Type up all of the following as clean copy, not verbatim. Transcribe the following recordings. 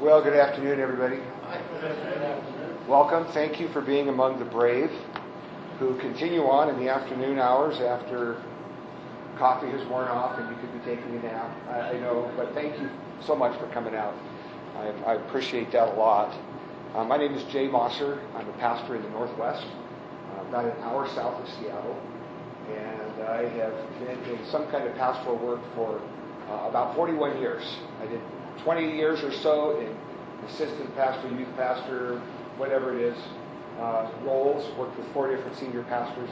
Well, good afternoon, everybody. Welcome. Thank you for being among the brave who continue on in the afternoon hours after coffee has worn off and you could be taking a nap. I know, but thank you so much for coming out. I appreciate that a lot. My name is Jay Mosser. I'm a pastor in the Northwest, about an hour south of Seattle. And I have been in some kind of pastoral work for about 41 years. I did 20 years or so in assistant pastor, youth pastor, whatever it is, roles. Worked with 4 different senior pastors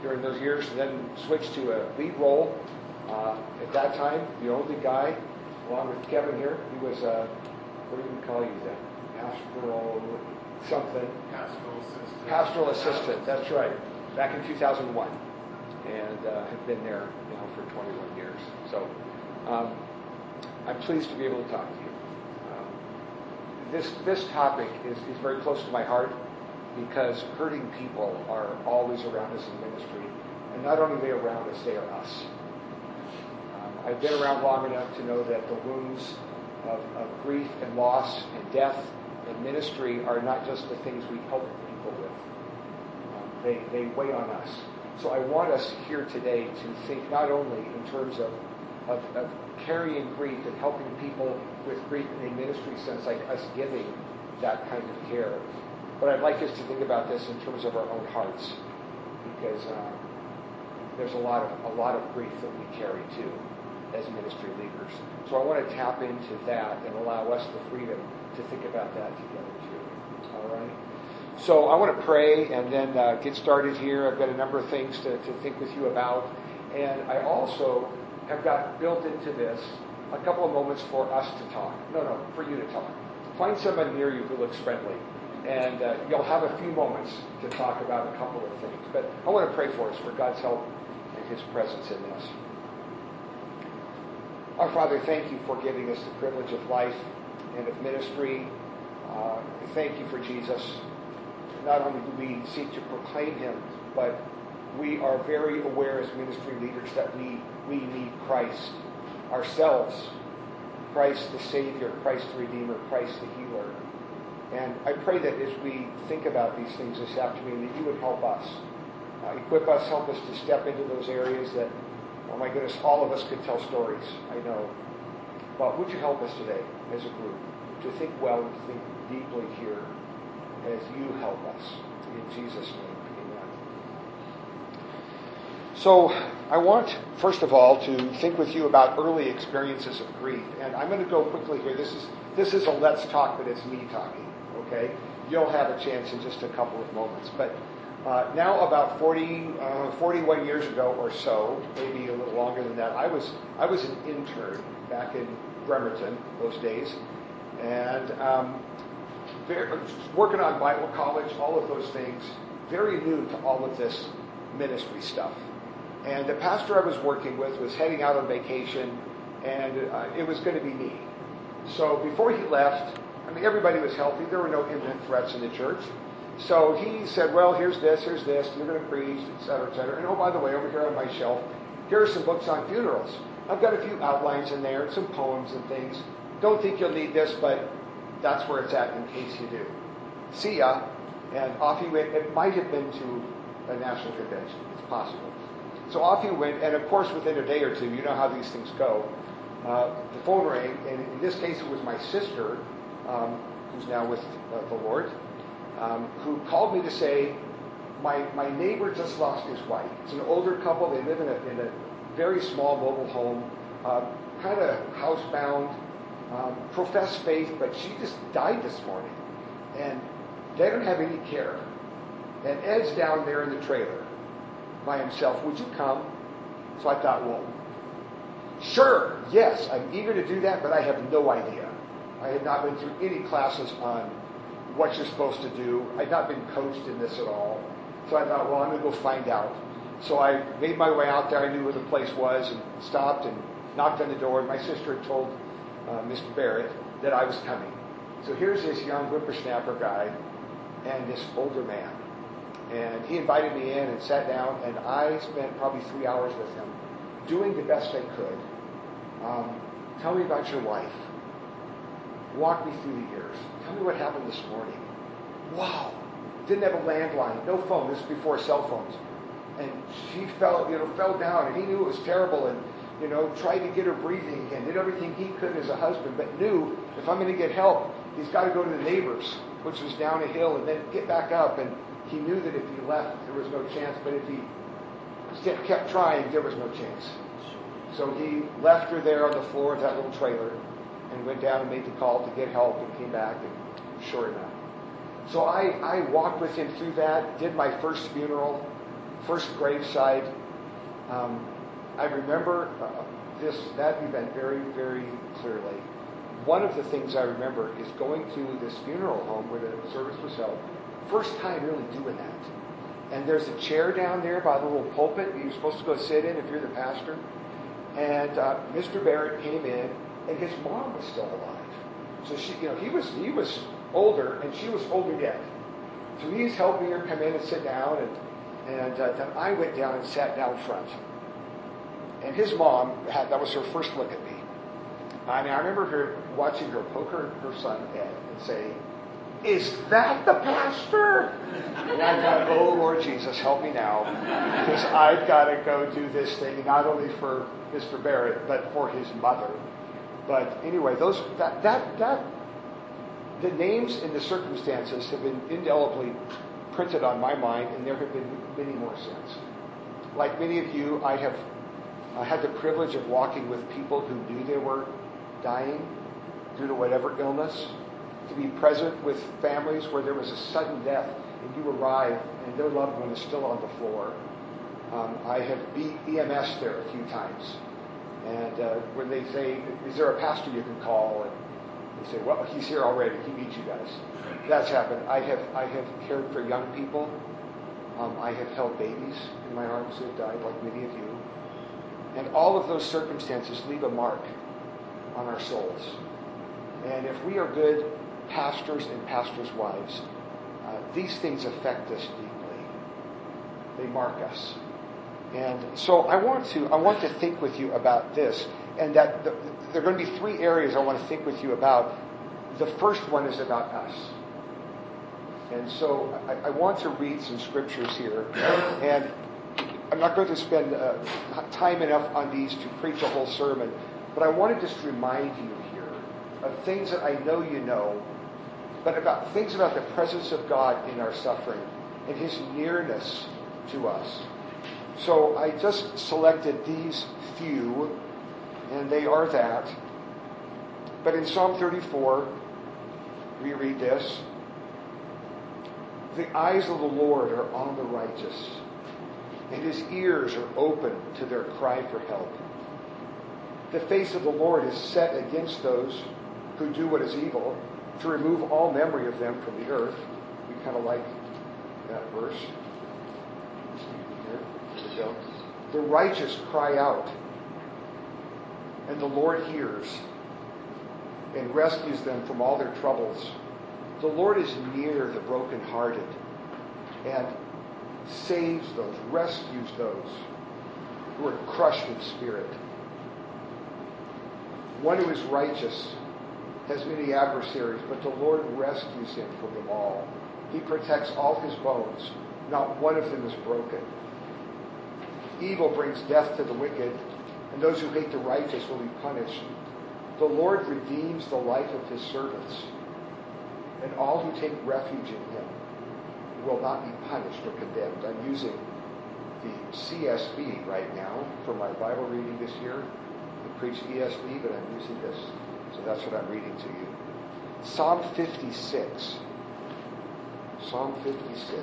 during those years, and then switched to a lead role. At that time, the only guy, along with Kevin here, he was what do you call you then? Pastoral something. Pastoral assistant. Pastoral assistant. That's right. Back in 2001, and have been there now for 21 years. So. I'm pleased to be able to talk to you. This topic is very close to my heart because hurting people are always around us in ministry. And not only are they around us, they are us. I've been around long enough to know that the wounds of grief and loss and death in ministry are not just the things we help people with. They weigh on us. So I want us here today to think not only in terms of carrying grief and helping people with grief in a ministry sense, like us giving that kind of care. But I'd like us to think about this in terms of our own hearts, because there's a lot of grief that we carry too as ministry leaders. So I want to tap into that and allow us the freedom to think about that together too. All right. So I want to pray and then get started here. I've got a number of things to think with you about, and I also have got built into this a couple of moments for us to talk. No, for you to talk. Find someone near you who looks friendly, and you'll have a few moments to talk about a couple of things. But I want to pray for us, for God's help and His presence in this. Our Father, thank you for giving us the privilege of life and of ministry. Thank you for Jesus. Not only do we seek to proclaim Him, but we are very aware as ministry leaders that we need Christ ourselves, Christ the Savior, Christ the Redeemer, Christ the Healer. And I pray that as we think about these things this afternoon, that you would help us, equip us, help us to step into those areas that, oh my goodness, all of us could tell stories, I know. But would you help us today as a group to think well and to think deeply here as you help us, in Jesus' name. So I want, first of all, to think with you about early experiences of grief. And I'm going to go quickly here. This is a let's talk, but it's me talking, okay? You'll have a chance in just a couple of moments. But now about 41 years ago or so, maybe a little longer than that, I was an intern back in Bremerton those days. And working on Bible college, all of those things, very new to all of this ministry stuff. And the pastor I was working with was heading out on vacation, and it was going to be me. So before he left, I mean, everybody was healthy. There were no imminent threats in the church. So he said, well, here's this, you're going to preach, etc., etc. And oh, by the way, over here on my shelf, here are some books on funerals. I've got a few outlines in there, and some poems and things. Don't think you'll need this, but that's where it's at in case you do. See ya. And off he went. It might have been to a national convention. It's possible. So off he went, and of course within a day or two, you know how these things go, the phone rang, and in this case it was my sister, who's now with the Lord, who called me to say, my neighbor just lost his wife. It's an older couple. They live in a very small mobile home, kind of housebound, professed faith, but she just died this morning, and they don't have any care. And Ed's down there in the trailer by himself. Would you come? So I thought, well, sure, yes, I'm eager to do that, but I have no idea. I had not been through any classes on what you're supposed to do. I'd not been coached in this at all. So I thought, well, I'm going to go find out. So I made my way out there. I knew where the place was and stopped and knocked on the door. And my sister had told Mr. Barrett that I was coming. So here's this young whippersnapper guy and this older man. And he invited me in and sat down, and I spent probably 3 hours with him doing the best I could. Tell me about your wife. Walk me through the years. Tell me what happened this morning. Wow. Didn't have a landline, no phone. This is before cell phones. And she fell down, and he knew it was terrible, and tried to get her breathing again, did everything he could as a husband, but knew if I'm going to get help, he's got to go to the neighbors, which was down a hill, and then get back up. And he knew that if he left, there was no chance. But if he kept trying, there was no chance. So he left her there on the floor of that little trailer and went down and made the call to get help and came back, and sure enough. So I walked with him through that, did my first funeral, first graveside. I remember that event very, very clearly. One of the things I remember is going to this funeral home where the service was held. First time really doing that. And there's a chair down there by the little pulpit that you're supposed to go sit in if you're the pastor. And Mr. Barrett came in, and his mom was still alive. So she, he was older, and she was older yet. So he's helping her come in and sit down, and then I went down and sat down front. And his mom that was her first look at me. I mean, I remember watching her poke her son, Ed, and say, "Is that the pastor?" And I thought, "Oh Lord Jesus, help me now, because I've got to go do this thing, not only for Mr. Barrett, but for his mother." But anyway, the names and the circumstances have been indelibly printed on my mind, and there have been many more since. Like many of you, I had the privilege of walking with people who knew they were dying due to whatever illness, to be present with families where there was a sudden death and you arrive and their loved one is still on the floor. I have beat EMS there a few times. And when they say, "Is there a pastor you can call?" and they say, "Well, he's here already. He needs you guys." That's happened. I have cared for young people. I have held babies in my arms who have died, like many of you. And all of those circumstances leave a mark on our souls. And if we are good pastors and pastors' wives, these things affect us deeply. They mark us. And so I want to think with you about this, and that there are going to be three areas I want to think with you about. The first one is about us. And so I want to read some scriptures here, and I'm not going to spend time enough on these to preach a whole sermon, but I want to just remind you here of things that I know you know, but about things about the presence of God in our suffering and his nearness to us. So I just selected these few, and they are that. But in Psalm 34, we read this: "The eyes of the Lord are on the righteous, and his ears are open to their cry for help. The face of the Lord is set against those who do what is evil, to remove all memory of them from the earth." We kind of like that verse. Here we go. "The righteous cry out, and the Lord hears and rescues them from all their troubles. The Lord is near the brokenhearted and saves those, rescues those who are crushed in spirit. One who is righteous has many adversaries, but the Lord rescues him from them all. He protects all his bones. Not one of them is broken. Evil brings death to the wicked, and those who hate the righteous will be punished. The Lord redeems the life of his servants, and all who take refuge in him will not be punished or condemned." I'm using the CSB right now for my Bible reading this year. I preach ESV, but I'm using this. So that's what I'm reading to you. Psalm 56. Psalm 56.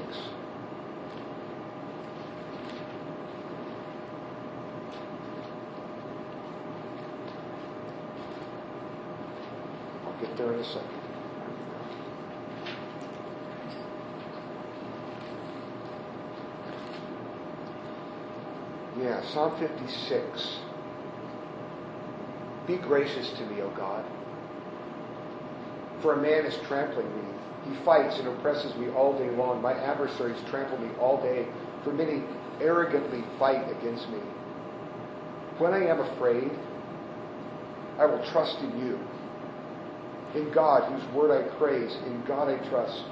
I'll get there in a second. Yeah, Psalm 56. "Be gracious to me, O God, for a man is trampling me. He fights and oppresses me all day long. My adversaries trample me all day, for many arrogantly fight against me. When I am afraid, I will trust in you. In God, whose word I praise, in God I trust.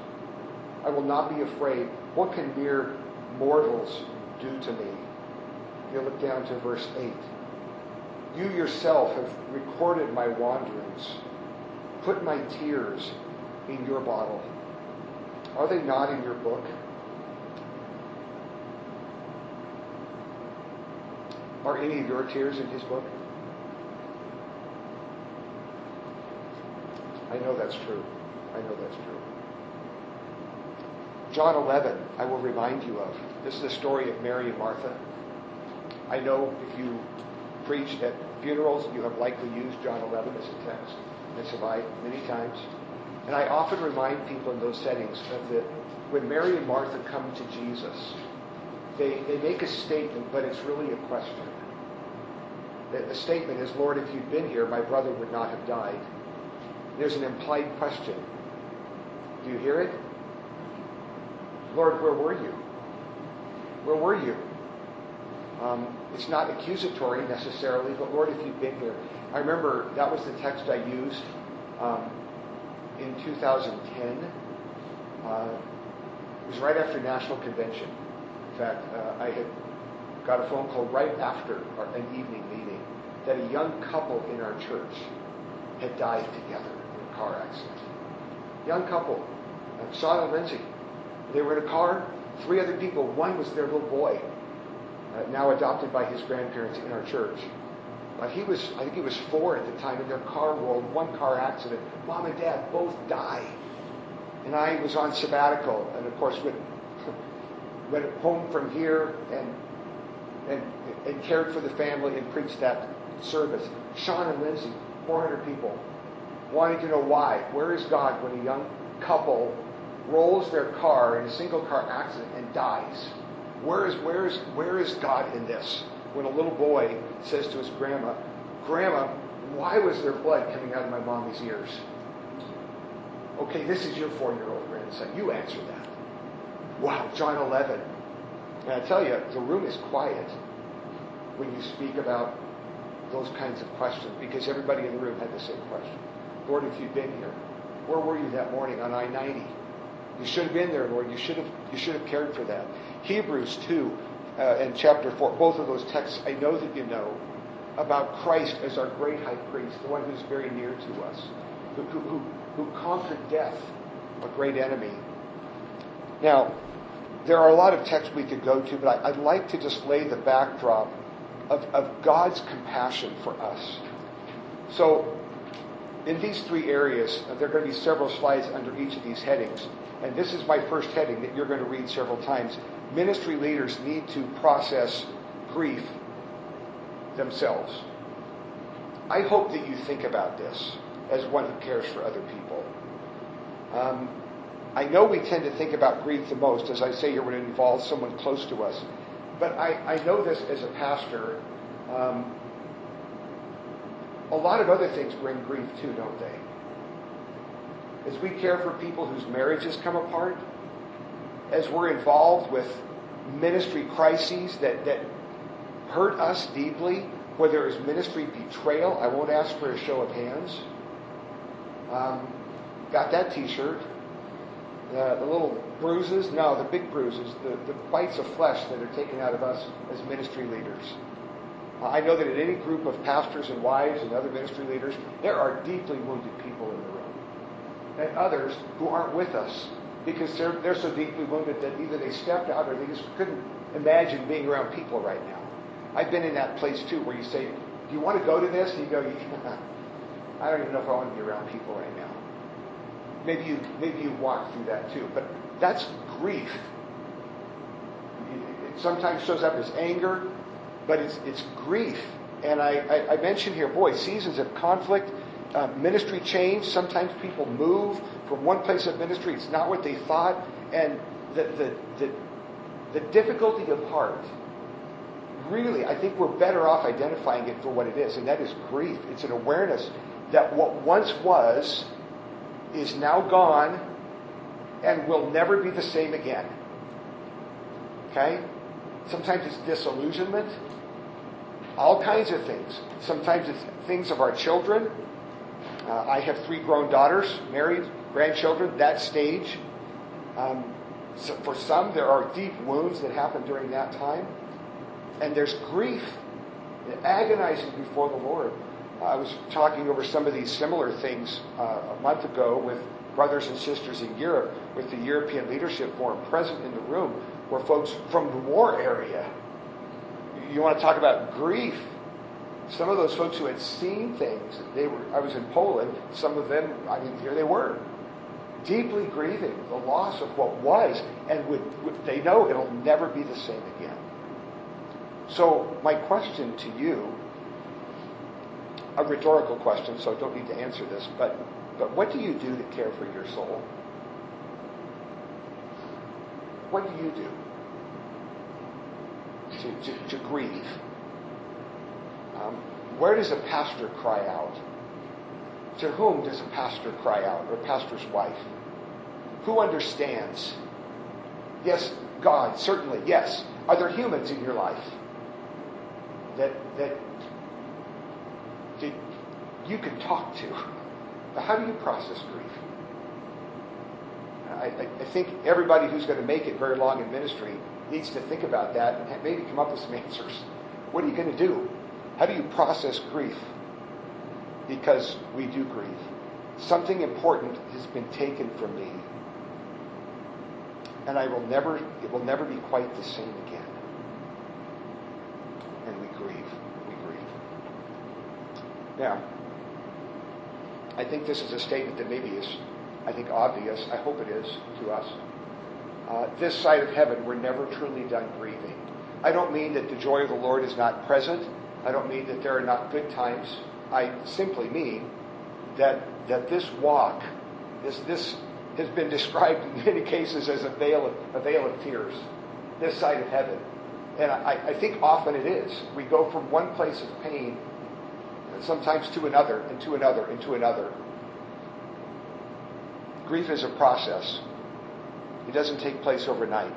I will not be afraid. What can mere mortals do to me? You look down to verse 8. You yourself have recorded my wanderings. Put my tears in your bottle. Are they not in your book? Are any of your tears in his book? I know that's true. I know that's true. John 11, I will remind you of. This is the story of Mary and Martha. I know if you preached at funerals, you have likely used John 11 as a text. This have I many times. And I often remind people in those settings that when Mary and Martha come to Jesus, they make a statement, but it's really a question. The statement is, Lord, if you'd been here, my brother would not have died. There's an implied question. Do you hear it? Lord, where were you? Where were you? It's not accusatory necessarily, but Lord, if you've been here. I remember that was the text I used in 2010. It was right after National Convention. In fact, I had got a phone call right after an evening meeting that a young couple in our church had died together in a car accident. Young couple, Sean and Lindsay. They were in a car, three other people. One was their little boy, now adopted by his grandparents in our church. But I think he was 4 at the time, and their car rolled, one car accident. Mom and Dad both died. And I was on sabbatical, and of course went home from here and cared for the family and preached that service. Sean and Lindsay, 400 people, wanting to know why. Where is God when a young couple rolls their car in a single car accident and dies? Where is God in this? When a little boy says to his grandma, Grandma, why was there blood coming out of my mommy's ears? Okay, this is your 4-year-old grandson. You answer that. Wow, John 11. And I tell you, the room is quiet when you speak about those kinds of questions, because everybody in the room had the same question. Lord, if you'd been here, where were you that morning on I-90? You should have been there, Lord. You should have cared for that. Hebrews 2 and chapter 4, both of those texts I know that you know, about Christ as our great high priest, the one who's very near to us, who conquered death, a great enemy. Now, there are a lot of texts we could go to, but I'd like to just lay the backdrop of God's compassion for us. So, in these three areas, there are going to be several slides under each of these headings. And this is my first heading that you're going to read several times. Ministry leaders need to process grief themselves. I hope that you think about this as one who cares for other people. I know we tend to think about grief the most, as I say here, when it involves someone close to us. But I know this as a pastor. A lot of other things bring grief too, don't they? As we care for people whose marriages come apart, as we're involved with ministry crises that hurt us deeply, whether it's ministry betrayal, I won't ask for a show of hands. Got that t-shirt. The little bruises, no, the big bruises, the bites of flesh that are taken out of us as ministry leaders. I know that in any group of pastors and wives and other ministry leaders, there are deeply wounded people in the room. And others who aren't with us because they're so deeply wounded that either they stepped out or they just couldn't imagine being around people right now. I've been in that place too, where you say, do you want to go to this? And you go, yeah, I don't even know if I want to be around people right now. Maybe you walk through that too. But that's grief. It sometimes shows up as anger, but it's grief. And I mentioned here, boy, seasons of conflict, ministry change. Sometimes people move from one place of ministry. It's not what they thought. And the difficulty of heart, really, I think we're better off identifying it for what it is. And that is grief. It's an awareness that what once was is now gone and will never be the same again. Okay? Sometimes it's disillusionment. All kinds of things. Sometimes it's things of our children. I have three grown daughters, married, grandchildren, that stage. So for some, there are deep wounds that happen during that time. And there's grief, and agonizing before the Lord. I was talking over some of these similar things a month ago with brothers and sisters in Europe, with the European Leadership Forum present in the room, where folks from the war area, you want to talk about grief. Some of those folks who had seen things, I was in Poland, some of them, here they were, deeply grieving the loss of what was, and they know it'll never be the same again. So my question to you, a rhetorical question, so I don't need to answer this, but what do you do to care for your soul? What do you do to grieve? Where does a pastor cry out? To whom does a pastor cry out, or a pastor's wife? Who understands? Yes, God, certainly, yes. Are there humans in your life that you can talk to? But how do you process grief? I think everybody who's going to make it very long in ministry needs to think about that and maybe come up with some answers. What are you going to do? How do you process grief? Because we do grieve. Something important has been taken from me, and it will never be quite the same again. And we grieve. We grieve. Now, I think this is a statement that maybe is, obvious. I hope it is to us. This side of heaven, we're never truly done grieving. I don't mean that the joy of the Lord is not present. I don't mean that there are not good times. I simply mean that this walk, this has been described in many cases as a veil of tears, this side of heaven. And I think often it is. We go from one place of pain, sometimes to another, and to another, and to another. Grief is a process. It doesn't take place overnight.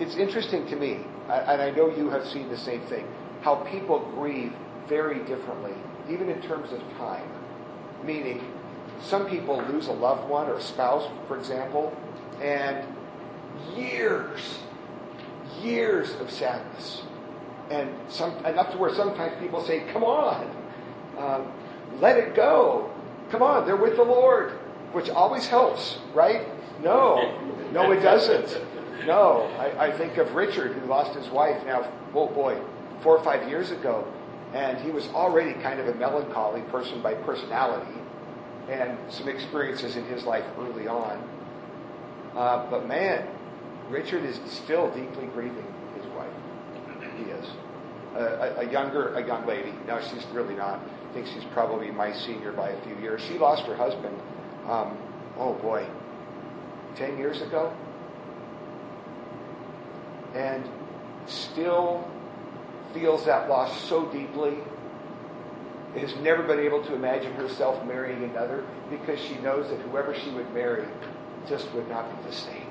It's interesting to me, and I know you have seen the same thing, how people grieve very differently, even in terms of time. Meaning, some people lose a loved one or a spouse, for example, and years of sadness. And enough to where sometimes people say, come on, let it go. Come on, they're with the Lord, which always helps, right? No, it doesn't. No, I think of Richard, who lost his wife now, 4 or 5 years ago. And he was already kind of a melancholy person by personality and some experiences in his life early on. But man, Richard is still deeply grieving his wife. He is. A young lady. No, she's really not. I think she's probably my senior by a few years. She lost her husband, 10 years ago. And still feels that loss so deeply, has never been able to imagine herself marrying another, because she knows that whoever she would marry just would not be the same.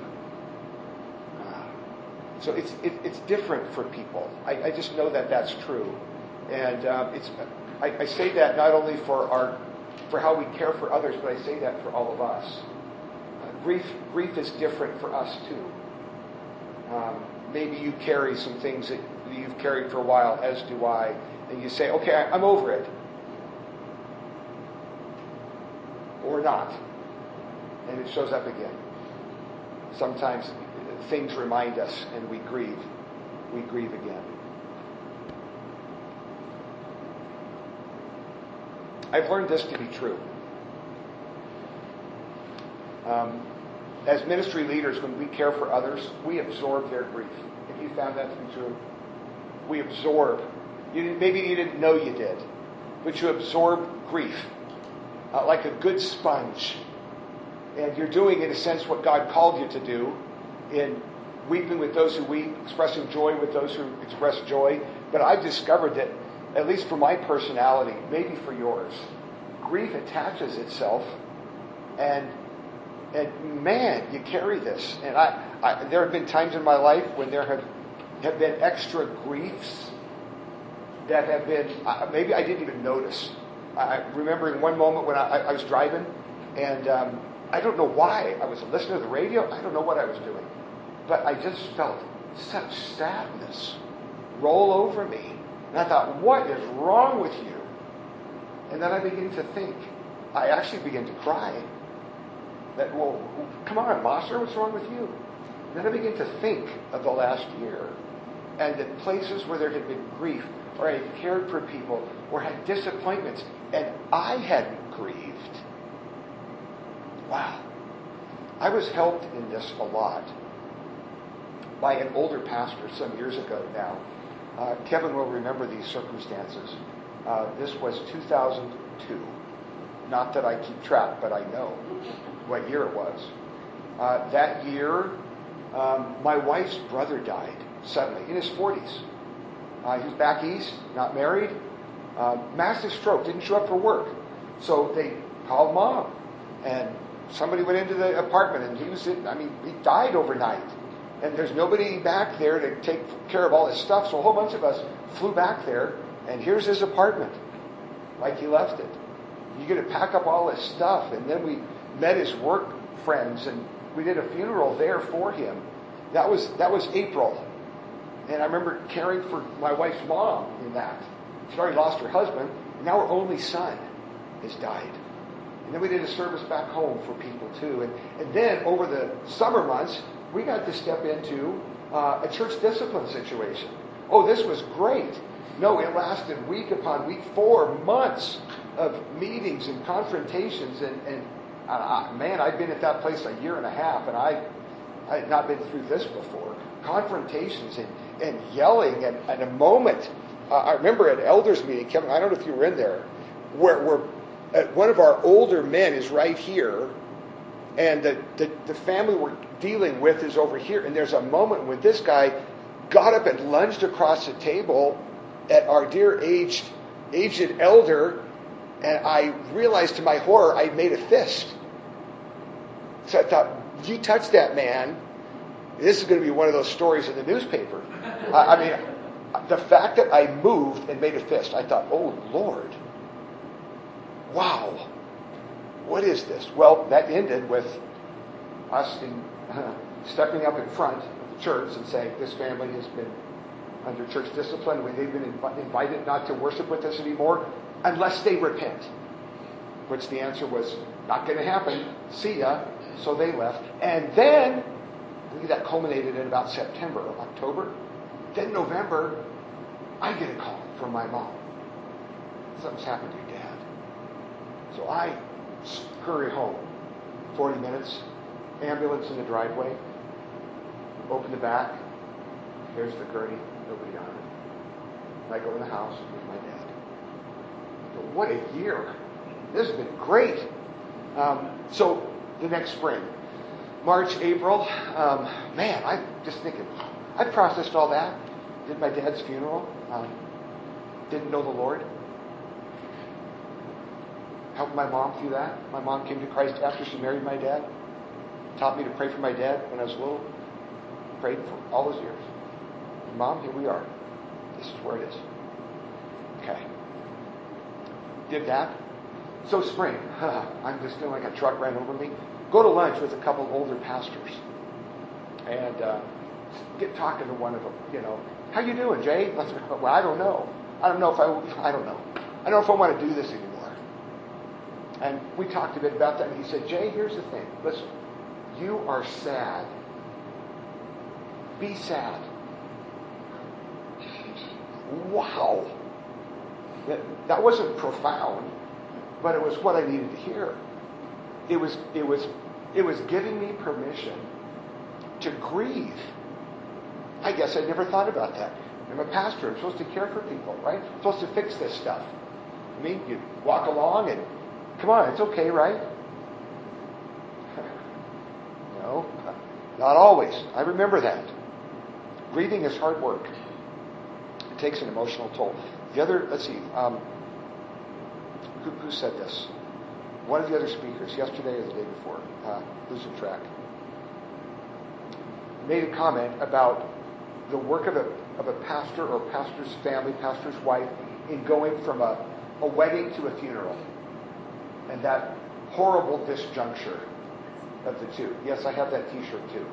So it's different for people. I just know that that's true, and I say that not only for how we care for others, but I say that for all of us. Grief is different for us too. Maybe you carry some things that you've carried for a while, as do I, and you say, okay, I'm over it. Or not. And it shows up again. Sometimes things remind us and we grieve. We grieve again. I've learned this to be true. As ministry leaders, when we care for others, we absorb their grief. Have you found that to be true? We absorb. Maybe you didn't know you did, but you absorb grief like a good sponge. And you're doing, in a sense, what God called you to do in weeping with those who weep, expressing joy with those who express joy. But I've discovered that, at least for my personality, maybe for yours, grief attaches itself, and man, you carry this. And there have been times in my life when there have been extra griefs that have been, maybe I didn't even notice. I remember in one moment when I was driving, and I don't know why. I was listening to the radio. I don't know what I was doing. But I just felt such sadness roll over me. And I thought, what is wrong with you? And then I began to think. I actually began to cry. That, well, come on, Mosser, what's wrong with you? And then I began to think of the last year and the places where there had been grief, or I had cared for people, or had disappointments, and I hadn't grieved. Wow. I was helped in this a lot by an older pastor some years ago now. Kevin will remember these circumstances. This was 2002. Not that I keep track, but I know what year it was. That year, my wife's brother died suddenly in his 40s. He was back east, not married. Massive stroke, didn't show up for work. So they called Mom, and somebody went into the apartment, and he died overnight. And there's nobody back there to take care of all his stuff, so a whole bunch of us flew back there, and here's his apartment, like he left it. You get to pack up all his stuff, and then we met his work friends, and we did a funeral there for him. That was April, and I remember caring for my wife's mom in that. She already lost her husband, and now her only son has died. And then we did a service back home for people too, and then over the summer months, we got to step into a church discipline situation. Oh, this was great. No, it lasted week upon week, 4 months of meetings and confrontations. And I'd been at that place a year and a half, and I had not been through this before. Confrontations and yelling and a moment. I remember at elders meeting, Kevin, I don't know if you were in there, where one of our older men is right here, and the family we're dealing with is over here. And there's a moment when this guy got up and lunged across the table at our dear aged elder, and I realized to my horror I made a fist. So I thought, you touch that man, this is going to be one of those stories in the newspaper. I mean, the fact that I moved and made a fist, I thought, oh Lord, wow, what is this? Well, that ended with us stepping up in front of the church and saying, this family has been under church discipline. They've been invited not to worship with us anymore unless they repent, which the answer was not going to happen. See ya. So they left. And then, I think that culminated in about September or October. Then November, I get a call from my mom. Something's happened to your dad. So I scurry home. 40 minutes, ambulance in the driveway, open the back, here's the gurney, nobody on it. And I go in the house with my dad. Go, what a year. This has been great. So the next spring, March, April, man, I'm just thinking, I processed all that. Did my dad's funeral. Didn't know the Lord. Helped my mom through that. My mom came to Christ after she married my dad. Taught me to pray for my dad when I was little. Prayed for all those years. And Mom, here we are. This is where it is. Okay. Did that. So spring. I'm just feeling like a truck ran over me. Go to lunch with a couple of older pastors. And get talking to one of them. You know, how you doing, Jay? Well, I don't know. I don't know if I want to do this anymore. And we talked a bit about that, and he said, Jay, here's the thing. Listen, you are sad. Be sad. Wow. That wasn't profound, but it was what I needed to hear. It was giving me permission to grieve. I guess I never thought about that. I'm a pastor. I'm supposed to care for people, right? I'm supposed to fix this stuff. I mean, you walk along and come on, it's okay, right? No, not always. I remember that. Grieving is hard work. It takes an emotional toll. The other, let's see, who said this? One of the other speakers, yesterday or the day before, losing track, made a comment about the work of a pastor or pastor's family, pastor's wife, in going from a a wedding to a funeral, and that horrible disjuncture of the two. Yes, I have that t-shirt too.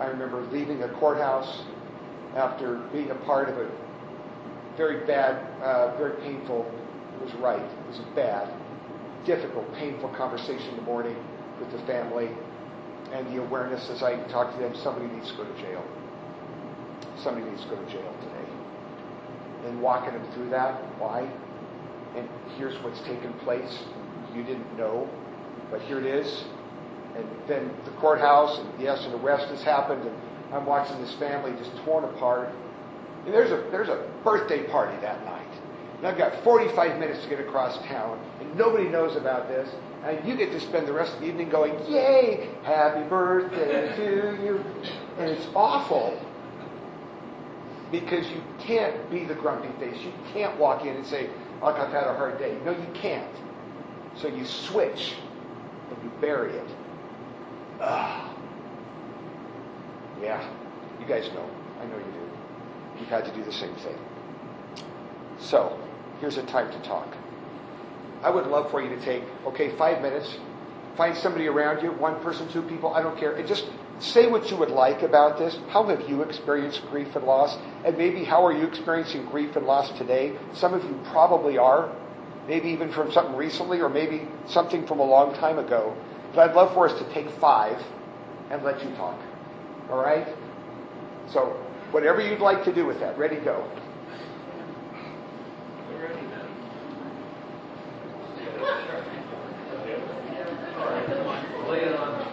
I remember leaving a courthouse after being a part of a very bad, very painful, it was a bad, difficult, painful conversation in the morning with the family, and the awareness as I talked to them, somebody needs to go to jail. Somebody needs to go to jail today. And walking them through that, why? And here's what's taken place. You didn't know, but here it is. And then the courthouse, and yes, an arrest has happened, and I'm watching this family just torn apart. And there's a birthday party that night. And I've got 45 minutes to get across town, and nobody knows about this. And you get to spend the rest of the evening going, yay, happy birthday to you. And it's awful. Because you can't be the grumpy face. You can't walk in and say, look, I've had a hard day. No, you can't. So you switch and you bury it. Ugh. Yeah, you guys know. I know you do. You've had to do the same thing. So, here's a time to talk. I would love for you to take, 5 minutes, find somebody around you, one person, two people, I don't care, and just say what you would like about this. How have you experienced grief and loss? And maybe how are you experiencing grief and loss today? Some of you probably are, maybe even from something recently or maybe something from a long time ago. But I'd love for us to take 5 and let you talk. All right? So whatever you'd like to do with that, ready, go. We're ready now. All right, lay it on.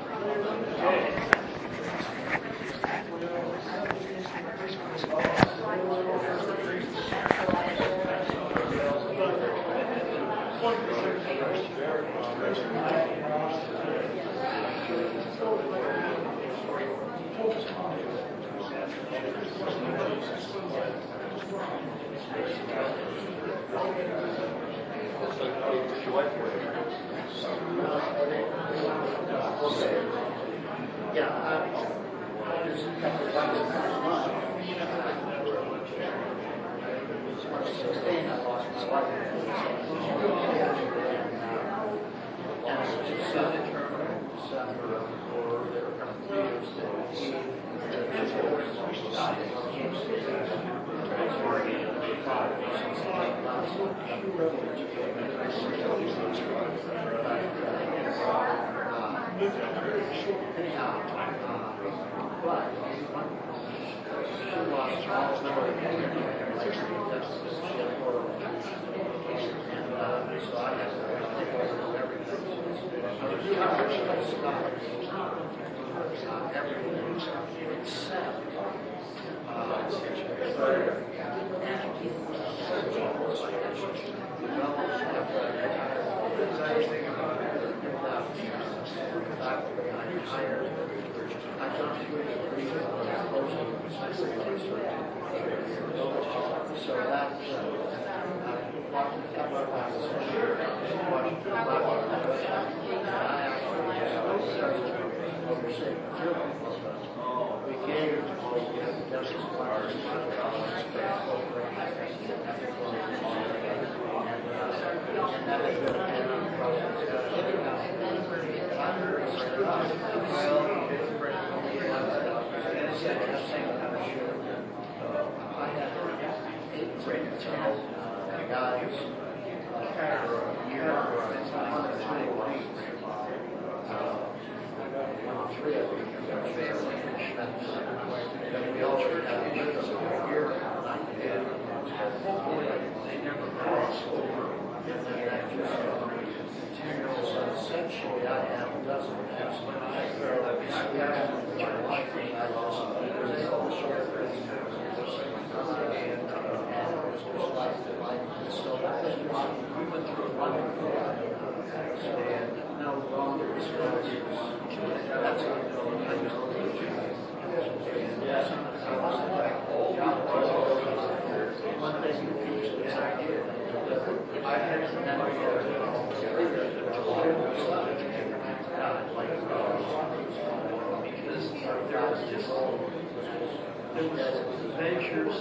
Ventures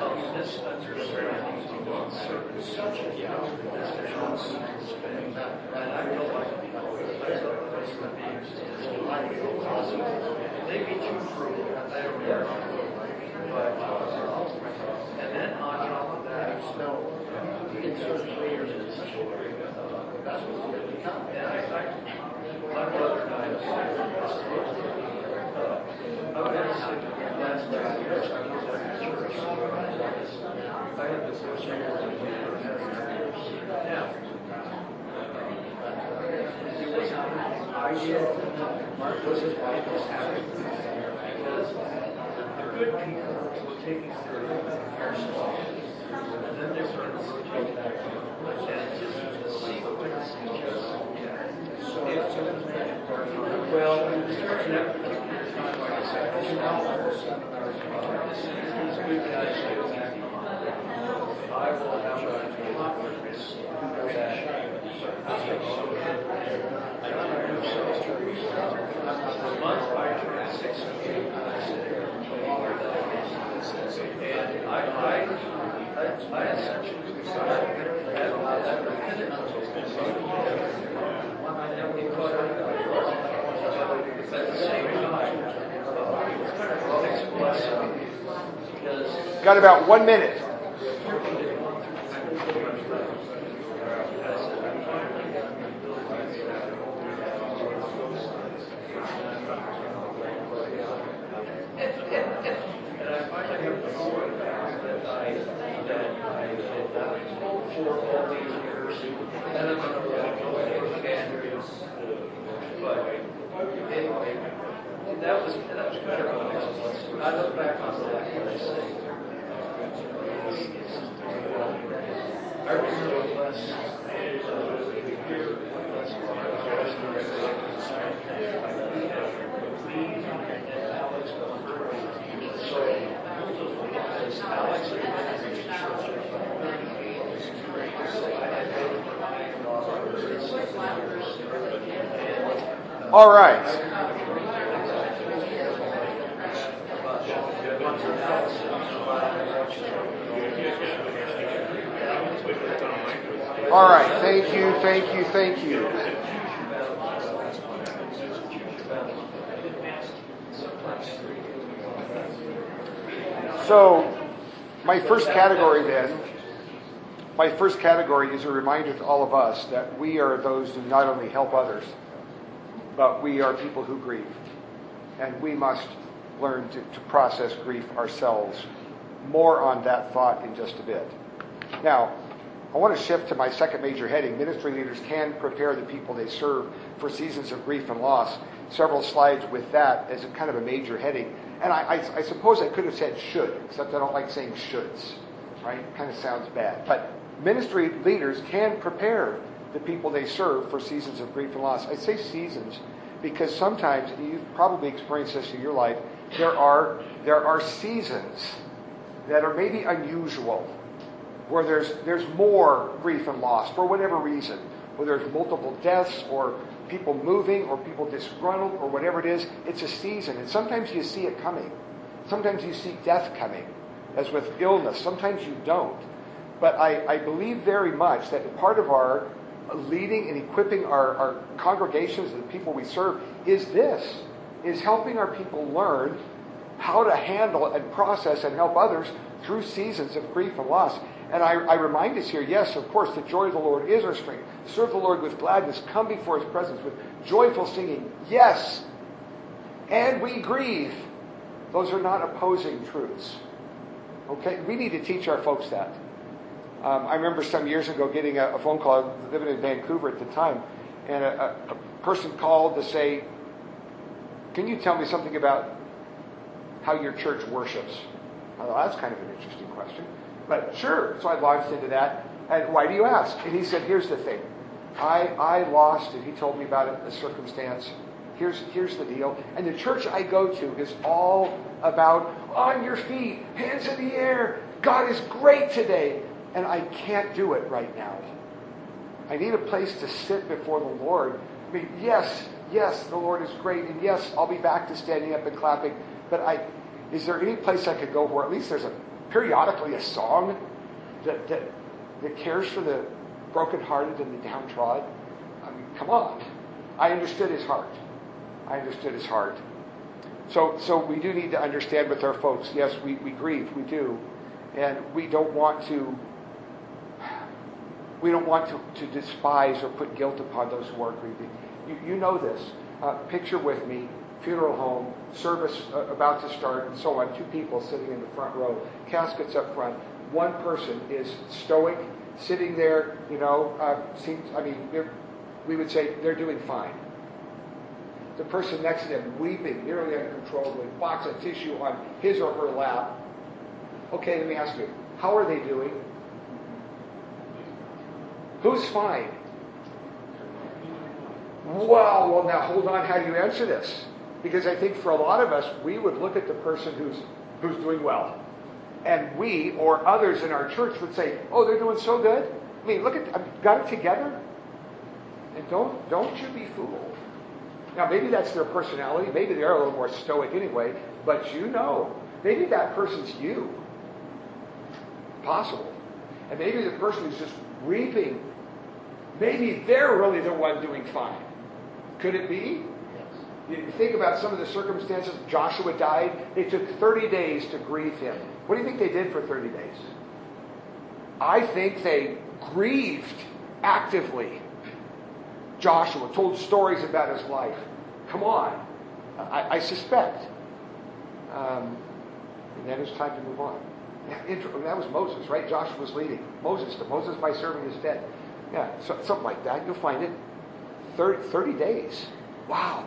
And then on top of that, that's what it's become. And my brother and I Got about 1 minute. All right. All right. Thank you. Thank you. Thank you. So my first category is a reminder to all of us that we are those who not only help others, but we are people who grieve, and we must learn to process grief ourselves. More on that thought in just a bit. Now, I want to shift to my second major heading. Ministry leaders can prepare the people they serve for seasons of grief and loss. Several slides with that as a kind of a major heading. And I suppose I could have said should, except I don't like saying shoulds, right? It kind of sounds bad. But ministry leaders can prepare the people they serve for seasons of grief and loss. I say seasons because sometimes, you've probably experienced this in your life, there are seasons that are maybe unusual, where there's more grief and loss for whatever reason, whether there's multiple deaths or people moving or people disgruntled or whatever it is. It's a season, and sometimes you see it coming. Sometimes you see death coming, as with illness. Sometimes you don't. But I believe very much that part of our leading and equipping our congregations and the people we serve is helping our people learn how to handle and process and help others through seasons of grief and loss. And I remind us here, yes, of course, the joy of the Lord is our strength. Serve the Lord with gladness. Come before His presence with joyful singing. Yes, and we grieve. Those are not opposing truths. Okay, we need to teach our folks that. I remember some years ago getting a phone call. I was living in Vancouver at the time, and a person called to say, "Can you tell me something about how your church worships?" I thought, that's kind of an interesting question, but sure. So I launched into that. And why do you ask? And he said, "Here's the thing. I lost," and he told me about it, a circumstance. Here's the deal. And the church I go to is all about on your feet, hands in the air. God is great today. And I can't do it right now. I need a place to sit before the Lord. I mean, yes, the Lord is great, and yes, I'll be back to standing up and clapping, but is there any place I could go where at least there's a periodically a song that cares for the brokenhearted and the downtrodden. I mean, come on. I understood his heart. I understood his heart. So we do need to understand with our folks, yes, we grieve, we do. And we don't want to despise or put guilt upon those who are grieving. You know this. Picture with me, funeral home, service about to start, and so on. Two people sitting in the front row, caskets up front. One person is stoic, sitting there, we would say they're doing fine. The person next to them, weeping, nearly uncontrollably, box of tissue on his or her lap. Okay, let me ask you, how are they doing? Who's fine? Well, now hold on, how do you answer this? Because I think for a lot of us, we would look at the person who's doing well. And we or others in our church would say, oh, they're doing so good. I mean, look at, I've got it together. And don't you be fooled. Now, maybe that's their personality. Maybe they're a little more stoic anyway. But maybe that person's you. Possible. And maybe the person who's just weeping, maybe they're really the one doing fine. Could it be? You think about some of the circumstances. Joshua died. They took 30 days to grieve him. What do you think they did for 30 days? I think they grieved actively. Joshua told stories about his life. Come on. I suspect. And then it's time to move on. That was Moses, right? Joshua was leading. Moses, my servant, is dead. Yeah, something like that. You'll find it. 30 days. Wow.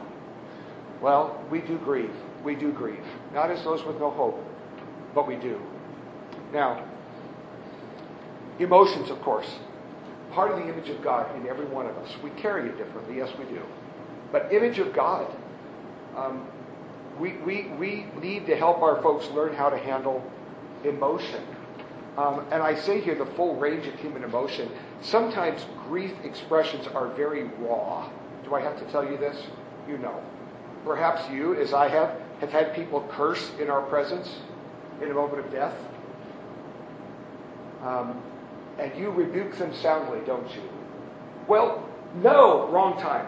Well, we do grieve. We do grieve. Not as those with no hope, but we do. Now, emotions, of course. Part of the image of God in every one of us. We carry it differently. Yes, we do. But image of God. We need to help our folks learn how to handle emotion. And I say here the full range of human emotion. Sometimes grief expressions are very raw. Do I have to tell you this? You know. Perhaps you, as I have had people curse in our presence in a moment of death. And you rebuke them soundly, don't you? Well, no, wrong time.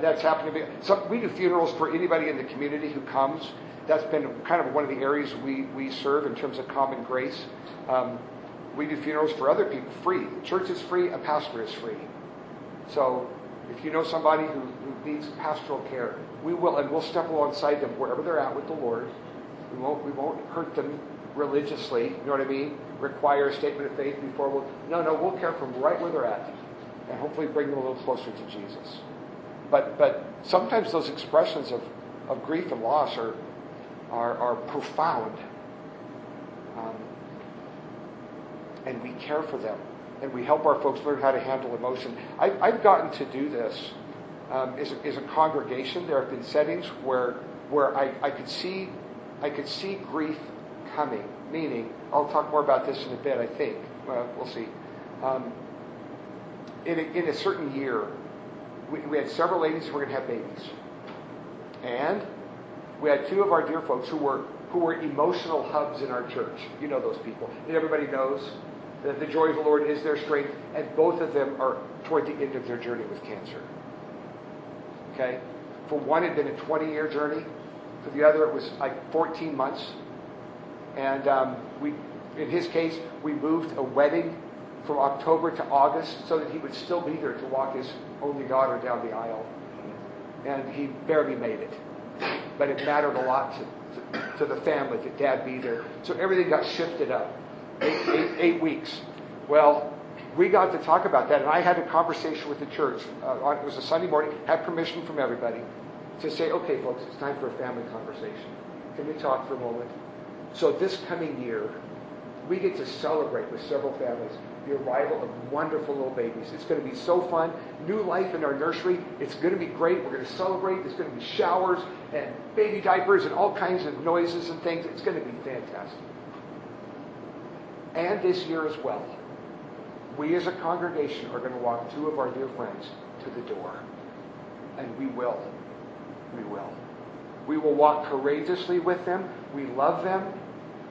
That's happened to me. We do funerals for anybody in the community who comes. That's been kind of one of the areas we serve in terms of common grace. We do funerals for other people, free. The church is free, a pastor is free. So if you know somebody who needs pastoral care, we will, and we'll step alongside them wherever they're at with the Lord. We won't hurt them religiously, you know what I mean? Require a statement of faith before we'll care for them right where they're at, and hopefully bring them a little closer to Jesus. But sometimes those expressions of grief and loss are profound. And we care for them. And we help our folks learn how to handle emotion. I've gotten to do this as a congregation. There have been settings where I could see grief coming. Meaning, I'll talk more about this in a bit, I think. Well, we'll see. In a certain year, we had several ladies who were going to have babies. And we had two of our dear folks who were emotional hubs in our church. You know those people. And everybody knows that the joy of the Lord is their strength, and both of them are toward the end of their journey with cancer. Okay? For one, it had been a 20-year journey. For the other, it was like 14 months. And in his case, we moved a wedding from October to August so that he would still be there to walk his only daughter down the aisle. And he barely made it. But it mattered a lot to the family that Dad be there. So everything got shifted up. 8 weeks. Well, we got to talk about that, and I had a conversation with the church. It was a Sunday morning. Had permission from everybody to say, okay, folks, it's time for a family conversation. Can we talk for a moment? So this coming year, we get to celebrate with several families the arrival of wonderful little babies. It's going to be so fun. New life in our nursery. It's going to be great. We're going to celebrate. There's going to be showers and baby diapers and all kinds of noises and things. It's going to be fantastic. And this year as well, we as a congregation are going to walk two of our dear friends to the door. And we will. We will walk courageously with them. We love them.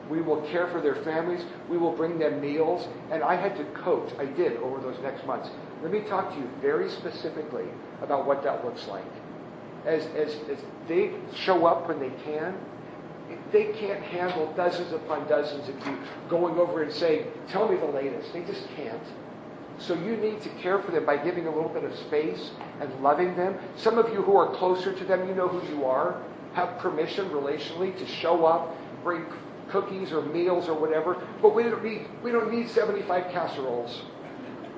We will care for their families. We will bring them meals. And I had to coach. I did over those next months. Let me talk to you very specifically about what that looks like. As they show up when they can, they can't handle dozens upon dozens of you going over and saying, tell me the latest. They just can't. So you need to care for them by giving a little bit of space and loving them. Some of you who are closer to them, you know who you are, have permission relationally to show up, bring cookies or meals or whatever, but we don't need 75 casseroles.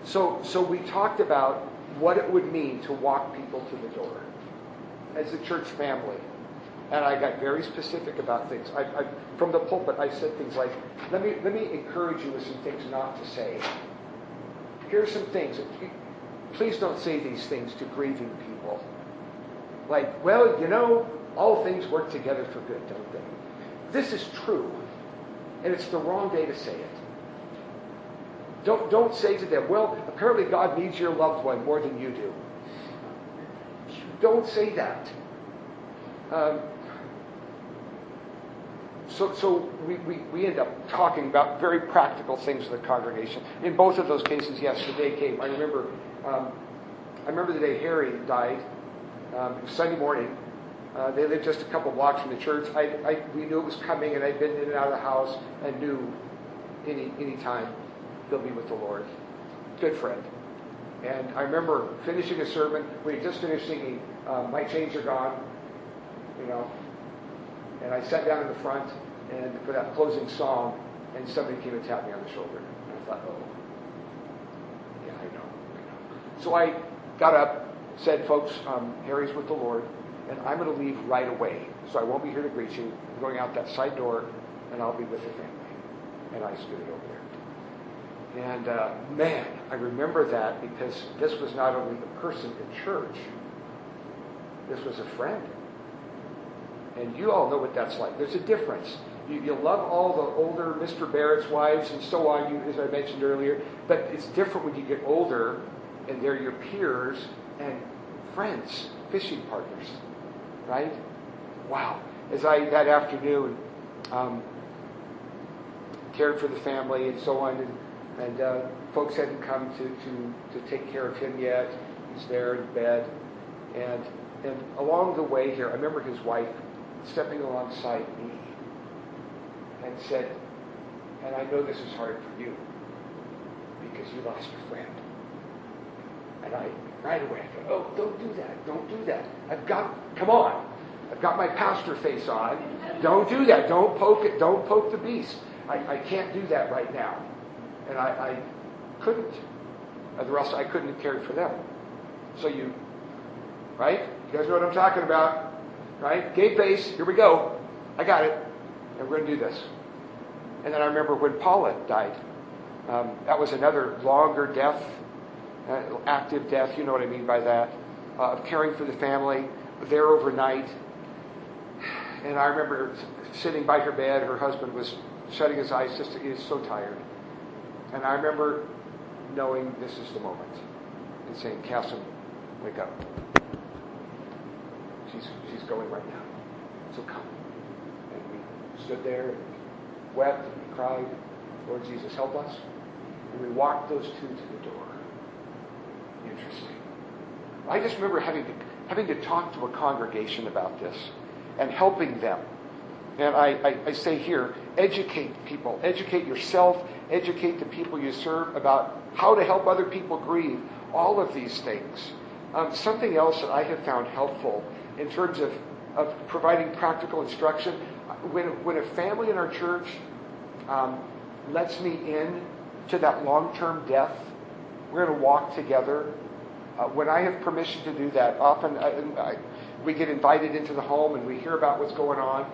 So we talked about what it would mean to walk people to the door as a church family. And I got very specific about things. I from the pulpit, I said things like, let me encourage you with some things not to say. Here are some things. Please don't say these things to grieving people. Like, well, you know, all things work together for good, don't they? This is true, and it's the wrong day to say it. Don't say to them, well, apparently God needs your loved one more than you do. Don't say that. So we end up talking about very practical things in the congregation. In both of those cases, yes, the day came. I remember the day Harry died, Sunday morning. They lived just a couple blocks from the church. We knew it was coming, and I'd been in and out of the house and knew any time they'll be with the Lord. Good friend. And I remember finishing a sermon. We had just finished singing, My Chains Are Gone, you know. And I sat down in the front and for that closing song, and somebody came and tapped me on the shoulder. And I thought, oh, yeah, I know. So I got up, said, folks, Harry's with the Lord. And I'm going to leave right away. So I won't be here to greet you. I'm going out that side door, and I'll be with the family. And I scooted over there. And man, I remember that because this was not only a person in church. This was a friend. And you all know what that's like. There's a difference. You love all the older Mr. Barrett's wives and so on, as I mentioned earlier. But it's different when you get older, and they're your peers and friends, fishing partners. Right? Wow. As I, that afternoon, cared for the family and so on, and folks hadn't come to take care of him yet. He's there in bed. And along the way here, I remember his wife stepping alongside me and said, and I know this is hard for you because you lost your friend. And I, right away, I thought, oh, don't do that. I've got my pastor face on. Don't do that. Don't poke the beast. I can't do that right now. And I couldn't. Otherwise, I couldn't have cared for them. So you, right? You guys know what I'm talking about, right? Gay face, here we go. I got it. And we're going to do this. And then I remember when Paula died. That was another longer death. Active death, you know what I mean by that, of caring for the family, there overnight. And I remember sitting by her bed, her husband was shutting his eyes, just he was so tired. And I remember knowing this is the moment and saying, Kassim, wake up. She's going right now. So come. And we stood there and wept and cried, Lord Jesus, help us. And we walked those two to the door. Interesting. I just remember having to talk to a congregation about this and helping them. And I say here, educate people, educate yourself, educate the people you serve about how to help other people grieve, all of these things. Something else that I have found helpful in terms of providing practical instruction, when a family in our church lets me in to that long-term death, we're going to walk together. When I have permission to do that, often we get invited into the home and we hear about what's going on.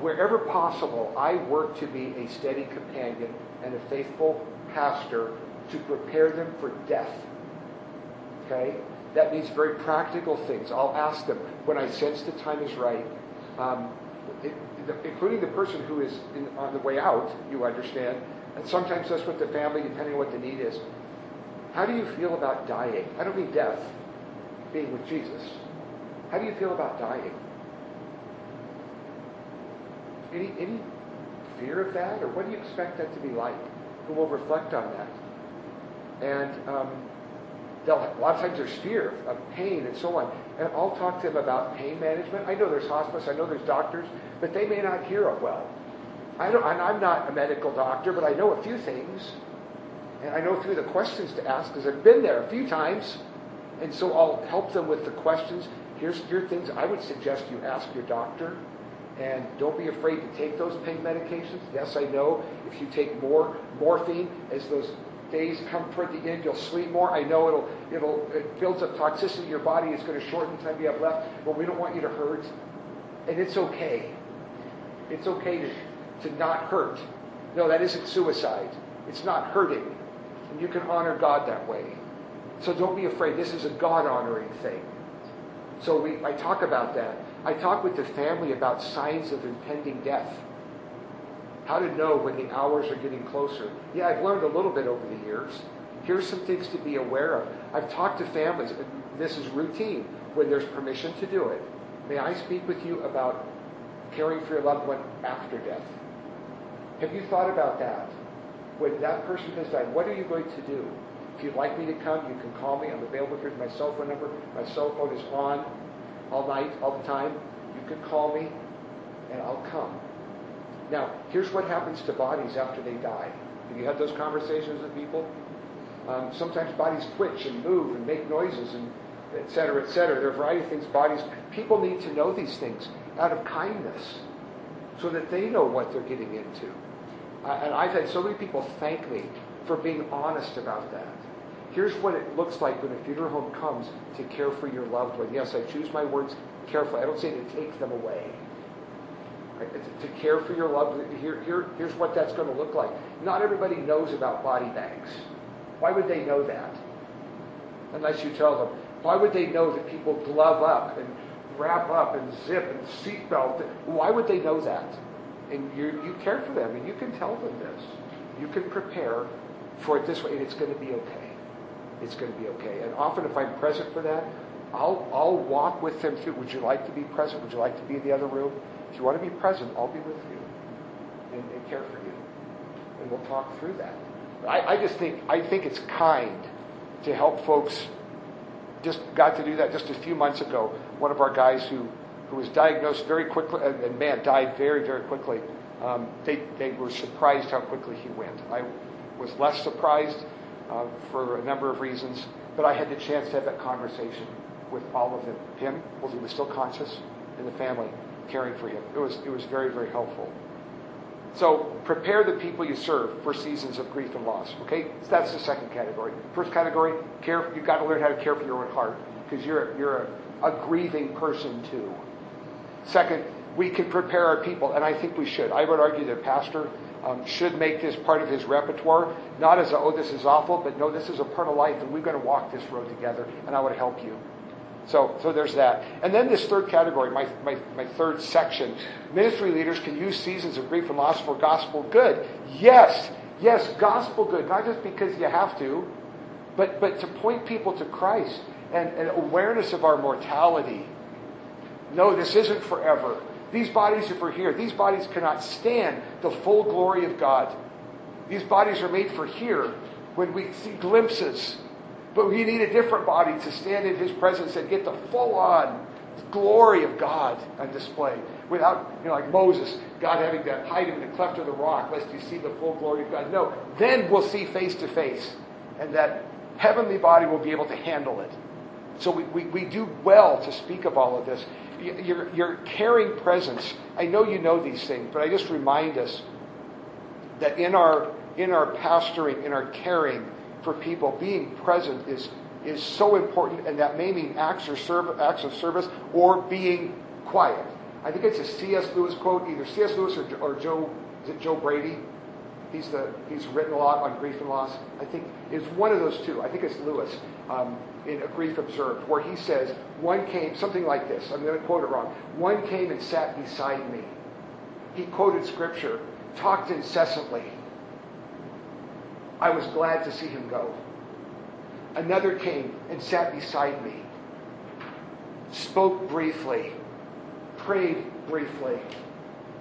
Wherever possible, I work to be a steady companion and a faithful pastor to prepare them for death. Okay? That means very practical things. I'll ask them when I sense the time is right, including the person who is on the way out, you understand. And sometimes that's with the family, depending on what the need is. How do you feel about dying? I don't mean death, being with Jesus. How do you feel about dying? Any fear of that? Or what do you expect that to be like? Who will reflect on that? And a lot of times there's fear of pain and so on. And I'll talk to them about pain management. I know there's hospice, I know there's doctors, but they may not hear it well. I'm not a medical doctor, but I know a few things. And I know through the questions to ask, because I've been there a few times. And so I'll help them with the questions. Here are things I would suggest you ask your doctor. And don't be afraid to take those pain medications. Yes, I know if you take more morphine, as those days come toward the end, you'll sleep more. I know it builds up toxicity in your body. It's going to shorten the time you have left. But we don't want you to hurt. And it's okay. It's okay to not hurt. No, that isn't suicide. It's not hurting. And you can honor God that way. So don't be afraid. This is a God-honoring thing. So I talk about that. I talk with the family about signs of impending death. How to know when the hours are getting closer. Yeah, I've learned a little bit over the years. Here's some things to be aware of. I've talked to families, and this is routine, when there's permission to do it. May I speak with you about caring for your loved one after death? Have you thought about that? When that person has died, what are you going to do? If you'd like me to come, you can call me. I'm available. Here's my cell phone number. My cell phone is on all night, all the time. You can call me, and I'll come. Now, here's what happens to bodies after they die. Have you had those conversations with people? Sometimes bodies twitch and move and make noises, and et cetera, et cetera. There are a variety of things. People need to know these things out of kindness so that they know what they're getting into. And I've had so many people thank me for being honest about that. Here's what it looks like when a funeral home comes to care for your loved one. Yes, I choose my words carefully. I don't say to take them away. Right? To care for your loved one, here's what that's going to look like. Not everybody knows about body bags. Why would they know that? Unless you tell them. Why would they know that people glove up and wrap up and zip and seatbelt? Why would they know that? And you care for them, and you can tell them this. You can prepare for it this way, and it's going to be okay. It's going to be okay. And often if I'm present for that, I'll walk with them through. Would you like to be present? Would you like to be in the other room? If you want to be present, I'll be with you and care for you. And we'll talk through that. I think it's kind to help folks. Just got to do that just a few months ago. One of our guys who was diagnosed very quickly, and man, died very, very quickly. They were surprised how quickly he went. I was less surprised for a number of reasons, but I had the chance to have that conversation with all of them. Him, well, he was still conscious, and the family caring for him. It was very, very helpful. So prepare the people you serve for seasons of grief and loss. Okay, so that's the second category. First category, care. You've got to learn how to care for your own heart because you're a grieving person too. Second, we can prepare our people, and I think we should. I would argue that a pastor should make this part of his repertoire, not as a, oh, this is awful, but no, this is a part of life, and we're going to walk this road together, and I want to help you. So there's that. And then this third category, my third section, ministry leaders can use seasons of grief and loss for gospel good. Yes, gospel good, not just because you have to, but to point people to Christ and awareness of our mortality. No, this isn't forever. These bodies are for here. These bodies cannot stand the full glory of God. These bodies are made for here when we see glimpses. But we need a different body to stand in His presence and get the full-on glory of God on display. Without, like Moses, God having to hide him in the cleft of the rock, lest you see the full glory of God. No, then we'll see face to face. And that heavenly body will be able to handle it. So we do well to speak of all of this. Your caring presence. I know you know these things, but I just remind us that in our pastoring, in our caring for people, being present is so important, and that may mean acts of service or being quiet. I think it's a C.S. Lewis quote, either C.S. Lewis or Joe. Is it Joe Brady? He's written a lot on grief and loss. I think it's one of those two. I think it's Lewis in A Grief Observed, where he says, one came, something like this. I'm going to quote it wrong. One came and sat beside me. He quoted scripture, talked incessantly. I was glad to see him go. Another came and sat beside me. spoke briefly, prayed briefly.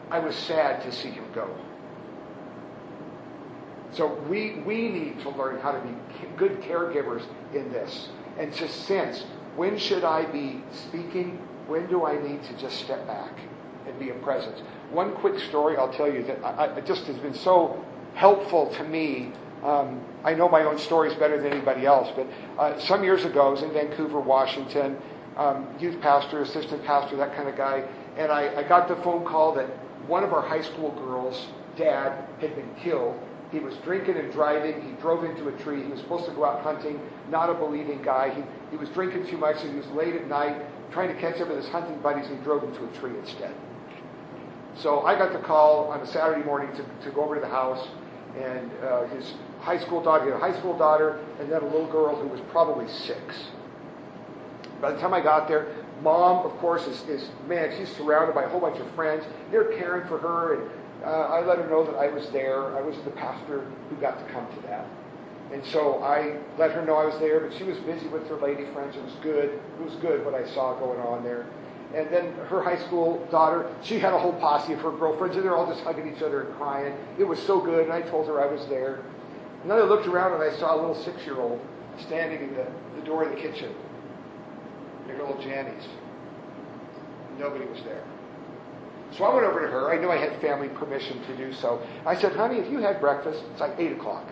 I was sad to see him go. So we need to learn how to be good caregivers in this and to sense, when should I be speaking? When do I need to just step back and be a presence? One quick story I'll tell you that it just has been so helpful to me. I know my own stories better than anybody else, but some years ago I was in Vancouver, Washington, youth pastor, assistant pastor, that kind of guy, and I got the phone call that one of our high school girls' dad had been killed. He was drinking and driving. He drove into a tree. He was supposed to go out hunting, not a believing guy. He was drinking too much, and he was late at night trying to catch up with his hunting buddies, and he drove into a tree instead. So I got the call on a Saturday morning to go over to the house, and his high school daughter, he had a high school daughter, and then a little girl who was probably 6. By the time I got there, Mom, of course, man, she's surrounded by a whole bunch of friends. They're caring for her, and I let her know that I was there. I was the pastor who got to come to that. And so I let her know I was there, but she was busy with her lady friends. It was good what I saw going on there. And then her high school daughter, she had a whole posse of her girlfriends, and they're all just hugging each other and crying. It was so good, and I told her I was there. And then I looked around, and I saw a little 6-year-old standing in the door of the kitchen. Big old Janny's. Nobody was there. So I went over to her. I knew I had family permission to do so. I said, honey, have you had breakfast? It's like 8 o'clock.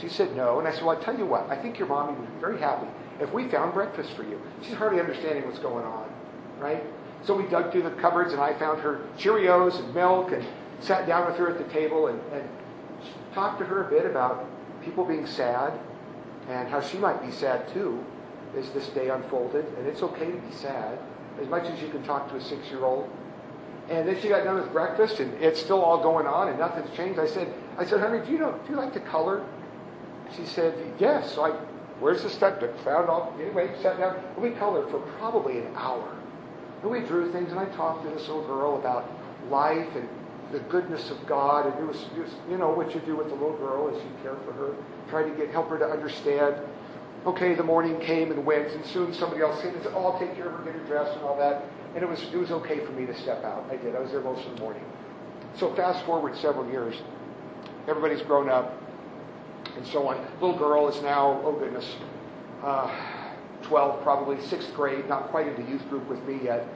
She said no. And I said, well, I'll tell you what. I think your mommy would be very happy if we found breakfast for you. She's hardly understanding what's going on, right? So we dug through the cupboards, and I found her Cheerios and milk and sat down with her at the table and talked to her a bit about people being sad and how she might be sad too as this day unfolded. And it's okay to be sad as much as you can talk to a 6-year-old. And then she got done with breakfast, and it's still all going on, and nothing's changed. I said, honey, do you like to color? She said, yes. So I, where's the stuff? Found all. Anyway, sat down. We colored for probably an hour, and we drew things. And I talked to this little girl about life and the goodness of God, and it was what you do with a little girl is you care for her, try to help her to understand. Okay, the morning came and went, and soon somebody else came and said, oh, I'll take care of her, get her dressed and all that. And it was okay for me to step out. I did. I was there most of the morning. So fast forward several years. Everybody's grown up and so on. Little girl is now, 12 probably, 6th grade, not quite in the youth group with me yet.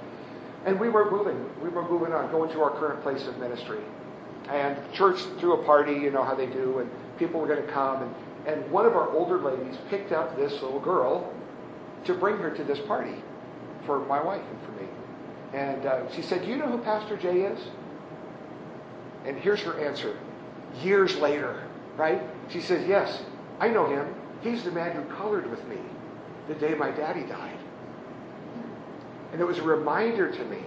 And we were moving on, going to our current place of ministry. And the church threw a party, you know how they do, and people were going to come. And one of our older ladies picked up this little girl to bring her to this party for my wife and for me. And she said, do you know who Pastor Jay is? And here's her answer. Years later, right? She says, yes, I know him. He's the man who colored with me the day my daddy died. And it was a reminder to me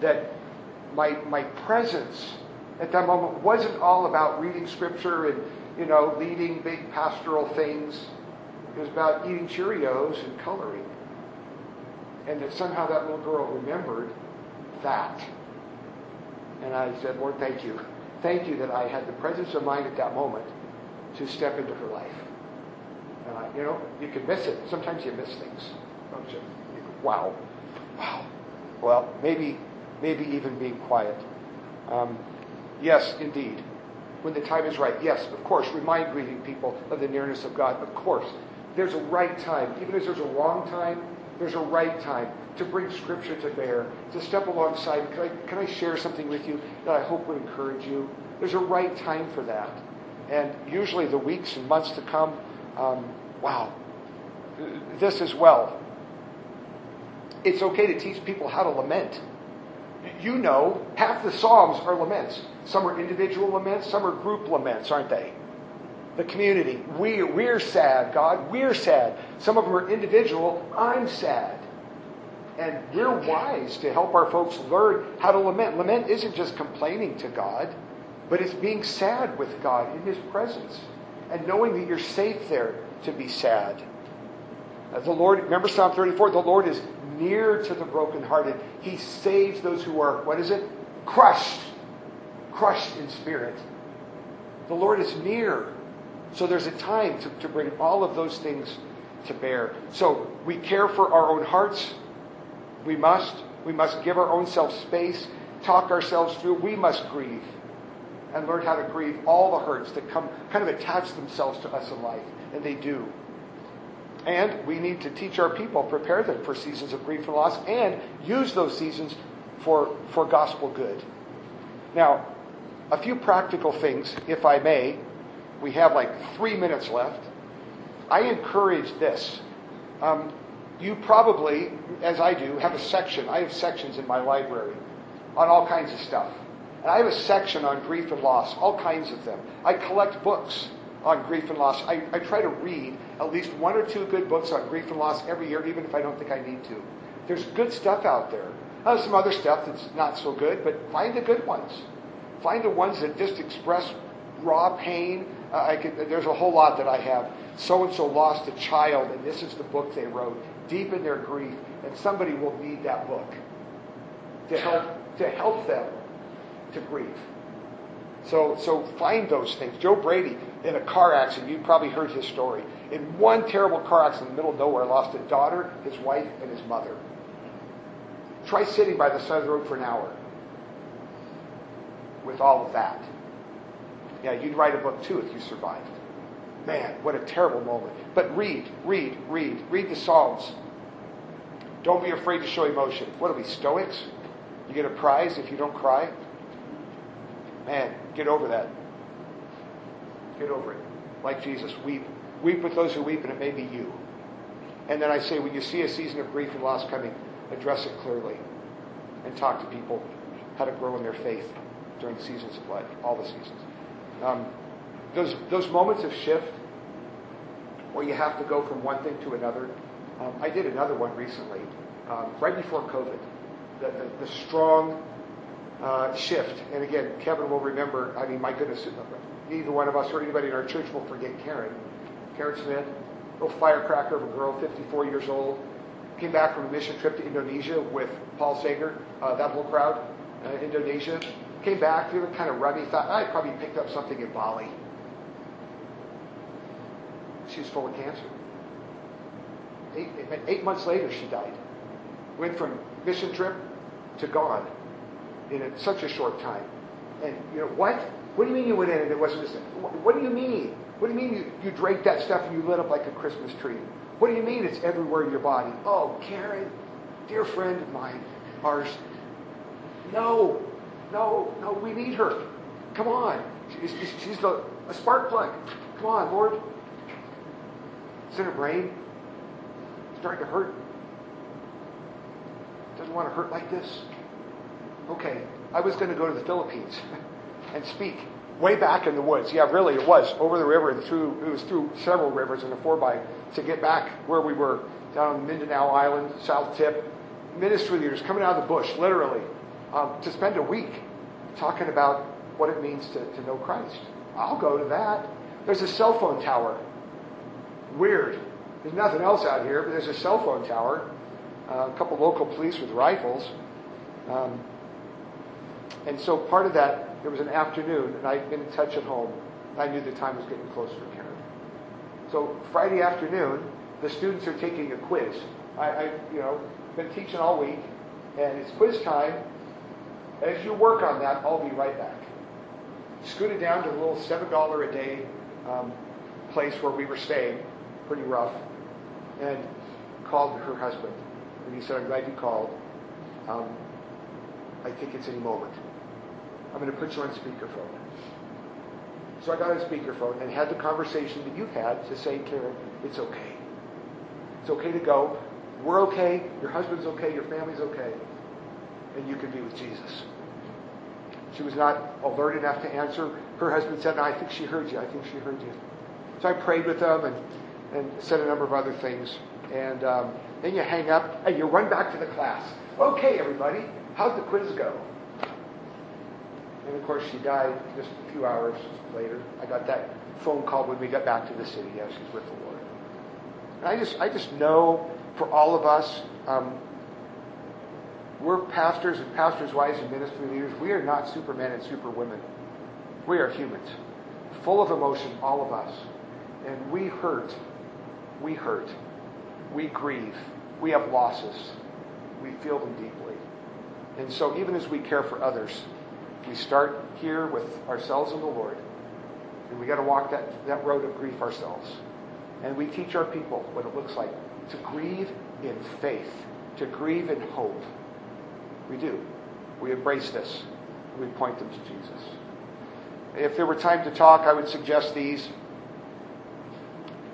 that my presence at that moment wasn't all about reading scripture and, leading big pastoral things. It was about eating Cheerios and coloring. And that somehow that little girl remembered that. And I said, Lord, thank you. Thank you that I had the presence of mind at that moment to step into her life. And you can miss it. Sometimes you miss things, don't you? Wow. Well, maybe even being quiet. Yes, indeed. When the time is right. Yes, of course. Remind grieving people of the nearness of God. Of course. There's a right time. Even as there's a wrong time, there's a right time to bring Scripture to bear, to step alongside. Can I share something with you that I hope would encourage you? There's a right time for that. And usually the weeks and months to come, this as well. It's okay to teach people how to lament. Half the Psalms are laments. Some are individual laments, some are group laments, aren't they? The community. We're sad, God. We're sad. Some of them are individual. I'm sad. And we're wise to help our folks learn how to lament. Lament isn't just complaining to God, but it's being sad with God in His presence and knowing that you're safe there to be sad. The Lord, remember Psalm 34, the Lord is near to the brokenhearted. He saves those who are, crushed in spirit. The Lord is near. So there's a time to bring all of those things to bear. So we care for our own hearts. We must give our own selves space, talk ourselves through. We must grieve and learn how to grieve all the hurts that come, kind of attach themselves to us in life, and they do. And we need to teach our people, prepare them for seasons of grief and loss, and use those seasons for gospel good. Now, a few practical things, if I may. We have like 3 minutes left. I encourage this. You probably, as I do, have a section. I have sections in my library on all kinds of stuff. And I have a section on grief and loss, all kinds of them. I collect books on grief and loss. I try to read at least one or two good books on grief and loss every year, even if I don't think I need to. There's good stuff out there. Now, some other stuff that's not so good, but find the good ones. Find the ones that just express raw pain. There's a whole lot that I have. So-and-so lost a child, and this is the book they wrote, deep in their grief, and somebody will need that book to help them to grieve. So find those things. Joe Brady, in a car accident, you probably heard his story. In one terrible car accident in the middle of nowhere, lost a daughter, his wife, and his mother. Try sitting by the side of the road for an hour with all of that. Yeah, you'd write a book too if you survived. Man, what a terrible moment. But read the Psalms. Don't be afraid to show emotion. What are we, Stoics? You get a prize if you don't cry? Man, get over that. Get over it. Like Jesus, weep. Weep with those who weep, and it may be you. And then I say, when you see a season of grief and loss coming, address it clearly and talk to people how to grow in their faith during seasons of life, all the seasons. Those moments of shift where you have to go from one thing to another. I did another one recently, right before COVID, the strong shift. And again, Kevin will remember, I mean, my goodness, neither one of us or anybody in our church will forget Karen Smith, little firecracker of a girl, 54 years old, came back from a mission trip to Indonesia with Paul Sager, that whole crowd, Indonesia. Came back, feeling kind of rummy, thought, I probably picked up something in Bali. She was full of cancer. 8 months later, she died. Went from mission trip to gone in such a short time. And, you know, what? What do you mean you went in and it wasn't just... What do you mean? What do you mean you drank that stuff and you lit up like a Christmas tree? What do you mean it's everywhere in your body? Oh, Karen, dear friend of mine, ours. No, we need her. Come on. She's a spark plug. Come on, Lord. It's in her brain. It's starting to hurt. Doesn't want to hurt like this. Okay, I was going to go to the Philippines and speak way back in the woods. Yeah, really, it was over the river and through several rivers in a 4x to get back where we were down on Mindanao Island, south tip. Ministry leaders coming out of the bush, literally. To spend a week talking about what it means to know Christ. I'll go to that. There's a cell phone tower. Weird. There's nothing else out here, but there's a cell phone tower. A couple local police with rifles. And so part of that, there was an afternoon, and I'd been in touch at home. I knew the time was getting close for Karen. So Friday afternoon, the students are taking a quiz. I been teaching all week, and it's quiz time. As you work on that, I'll be right back. Scooted down to the little $7 a day place where we were staying, pretty rough, and called her husband. And he said, I'm glad you called. I think it's any moment. I'm going to put you on speakerphone. So I got on speakerphone and had the conversation that you've had to say, Karen, it's okay. It's okay to go. We're okay. Your husband's okay. Your family's okay. And you can be with Jesus. She was not alert enough to answer. Her husband said, no, I think she heard you. I think she heard you. So I prayed with them and said a number of other things. And then you hang up and you run back to the class. Okay, everybody, how'd the quiz go? And of course, she died just a few hours later. I got that phone call when we got back to the city. Yeah, she's with the Lord. And I just know for all of us, we're pastors and pastors' wives and ministry leaders. We are not supermen and superwomen. We are humans, full of emotion, all of us. And we hurt, we grieve, we have losses. we feel them deeply. And so even as we care for others, we start here with ourselves and the Lord. And we got to walk that road of grief ourselves. And we teach our people what it looks like to grieve in faith, to grieve in hope. We do. We embrace this. We point them to Jesus. If there were time to talk, I would suggest these.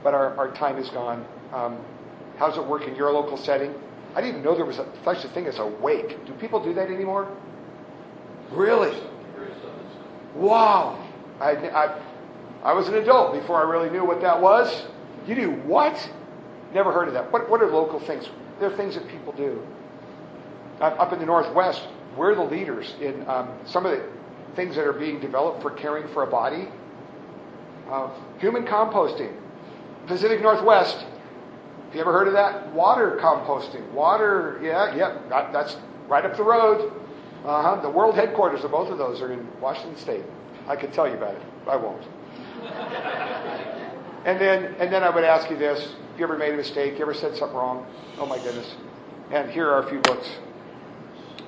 But our time is gone. How does it work in your local setting? I didn't even know there was such a thing as a wake. Do people do that anymore? Really? Wow. I was an adult before I really knew what that was. You do what? Never heard of that. What are local things? There are things that people do. Up in the Northwest, we're the leaders in some of the things that are being developed for caring for a body. Human composting. Pacific Northwest. Have you ever heard of that? Water composting. Water, yeah. That's right up the road. The world headquarters of both of those are in Washington State. I could tell you about it. I won't. And then I would ask you this. Have you ever made a mistake? You ever said something wrong? Oh, my goodness. And here are a few books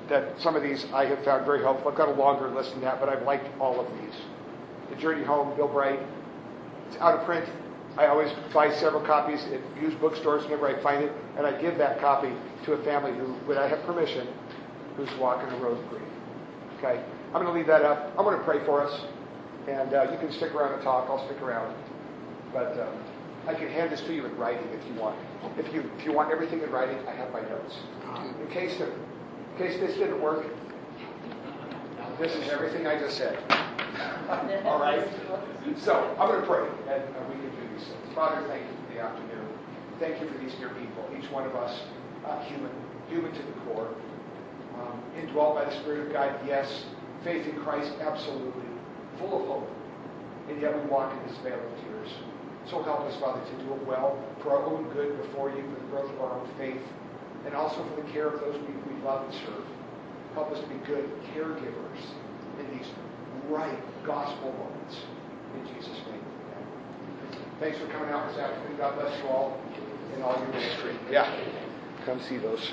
that some of these I have found very helpful. I've got a longer list than that, but I've liked all of these. The Journey Home, Bill Bright. It's out of print. I always buy several copies at used bookstores whenever I find it, and I give that copy to a family who, when I have permission, who's walking the road of grief. Okay? I'm going to leave that up. I'm going to pray for us, and you can stick around and talk. I'll stick around. But I can hand this to you in writing if you want. If you want everything in writing, I have my notes. In case this didn't work, this is everything I just said. All right? So I'm going to pray, and we can do these things. Father, thank you for the afternoon. Thank you for these dear people, each one of us, human to the core. Indwelt by the Spirit of God, yes. Faith in Christ, absolutely. Full of hope. And yet we walk in this veil of tears. So help us, Father, to do it well for our own good before you, for the growth of our own faith, and also for the care of those we love and serve. Help us to be good caregivers in these right gospel moments. In Jesus' name. Amen. Thanks for coming out this afternoon. God bless you all in all your ministry. Yeah. Come see those.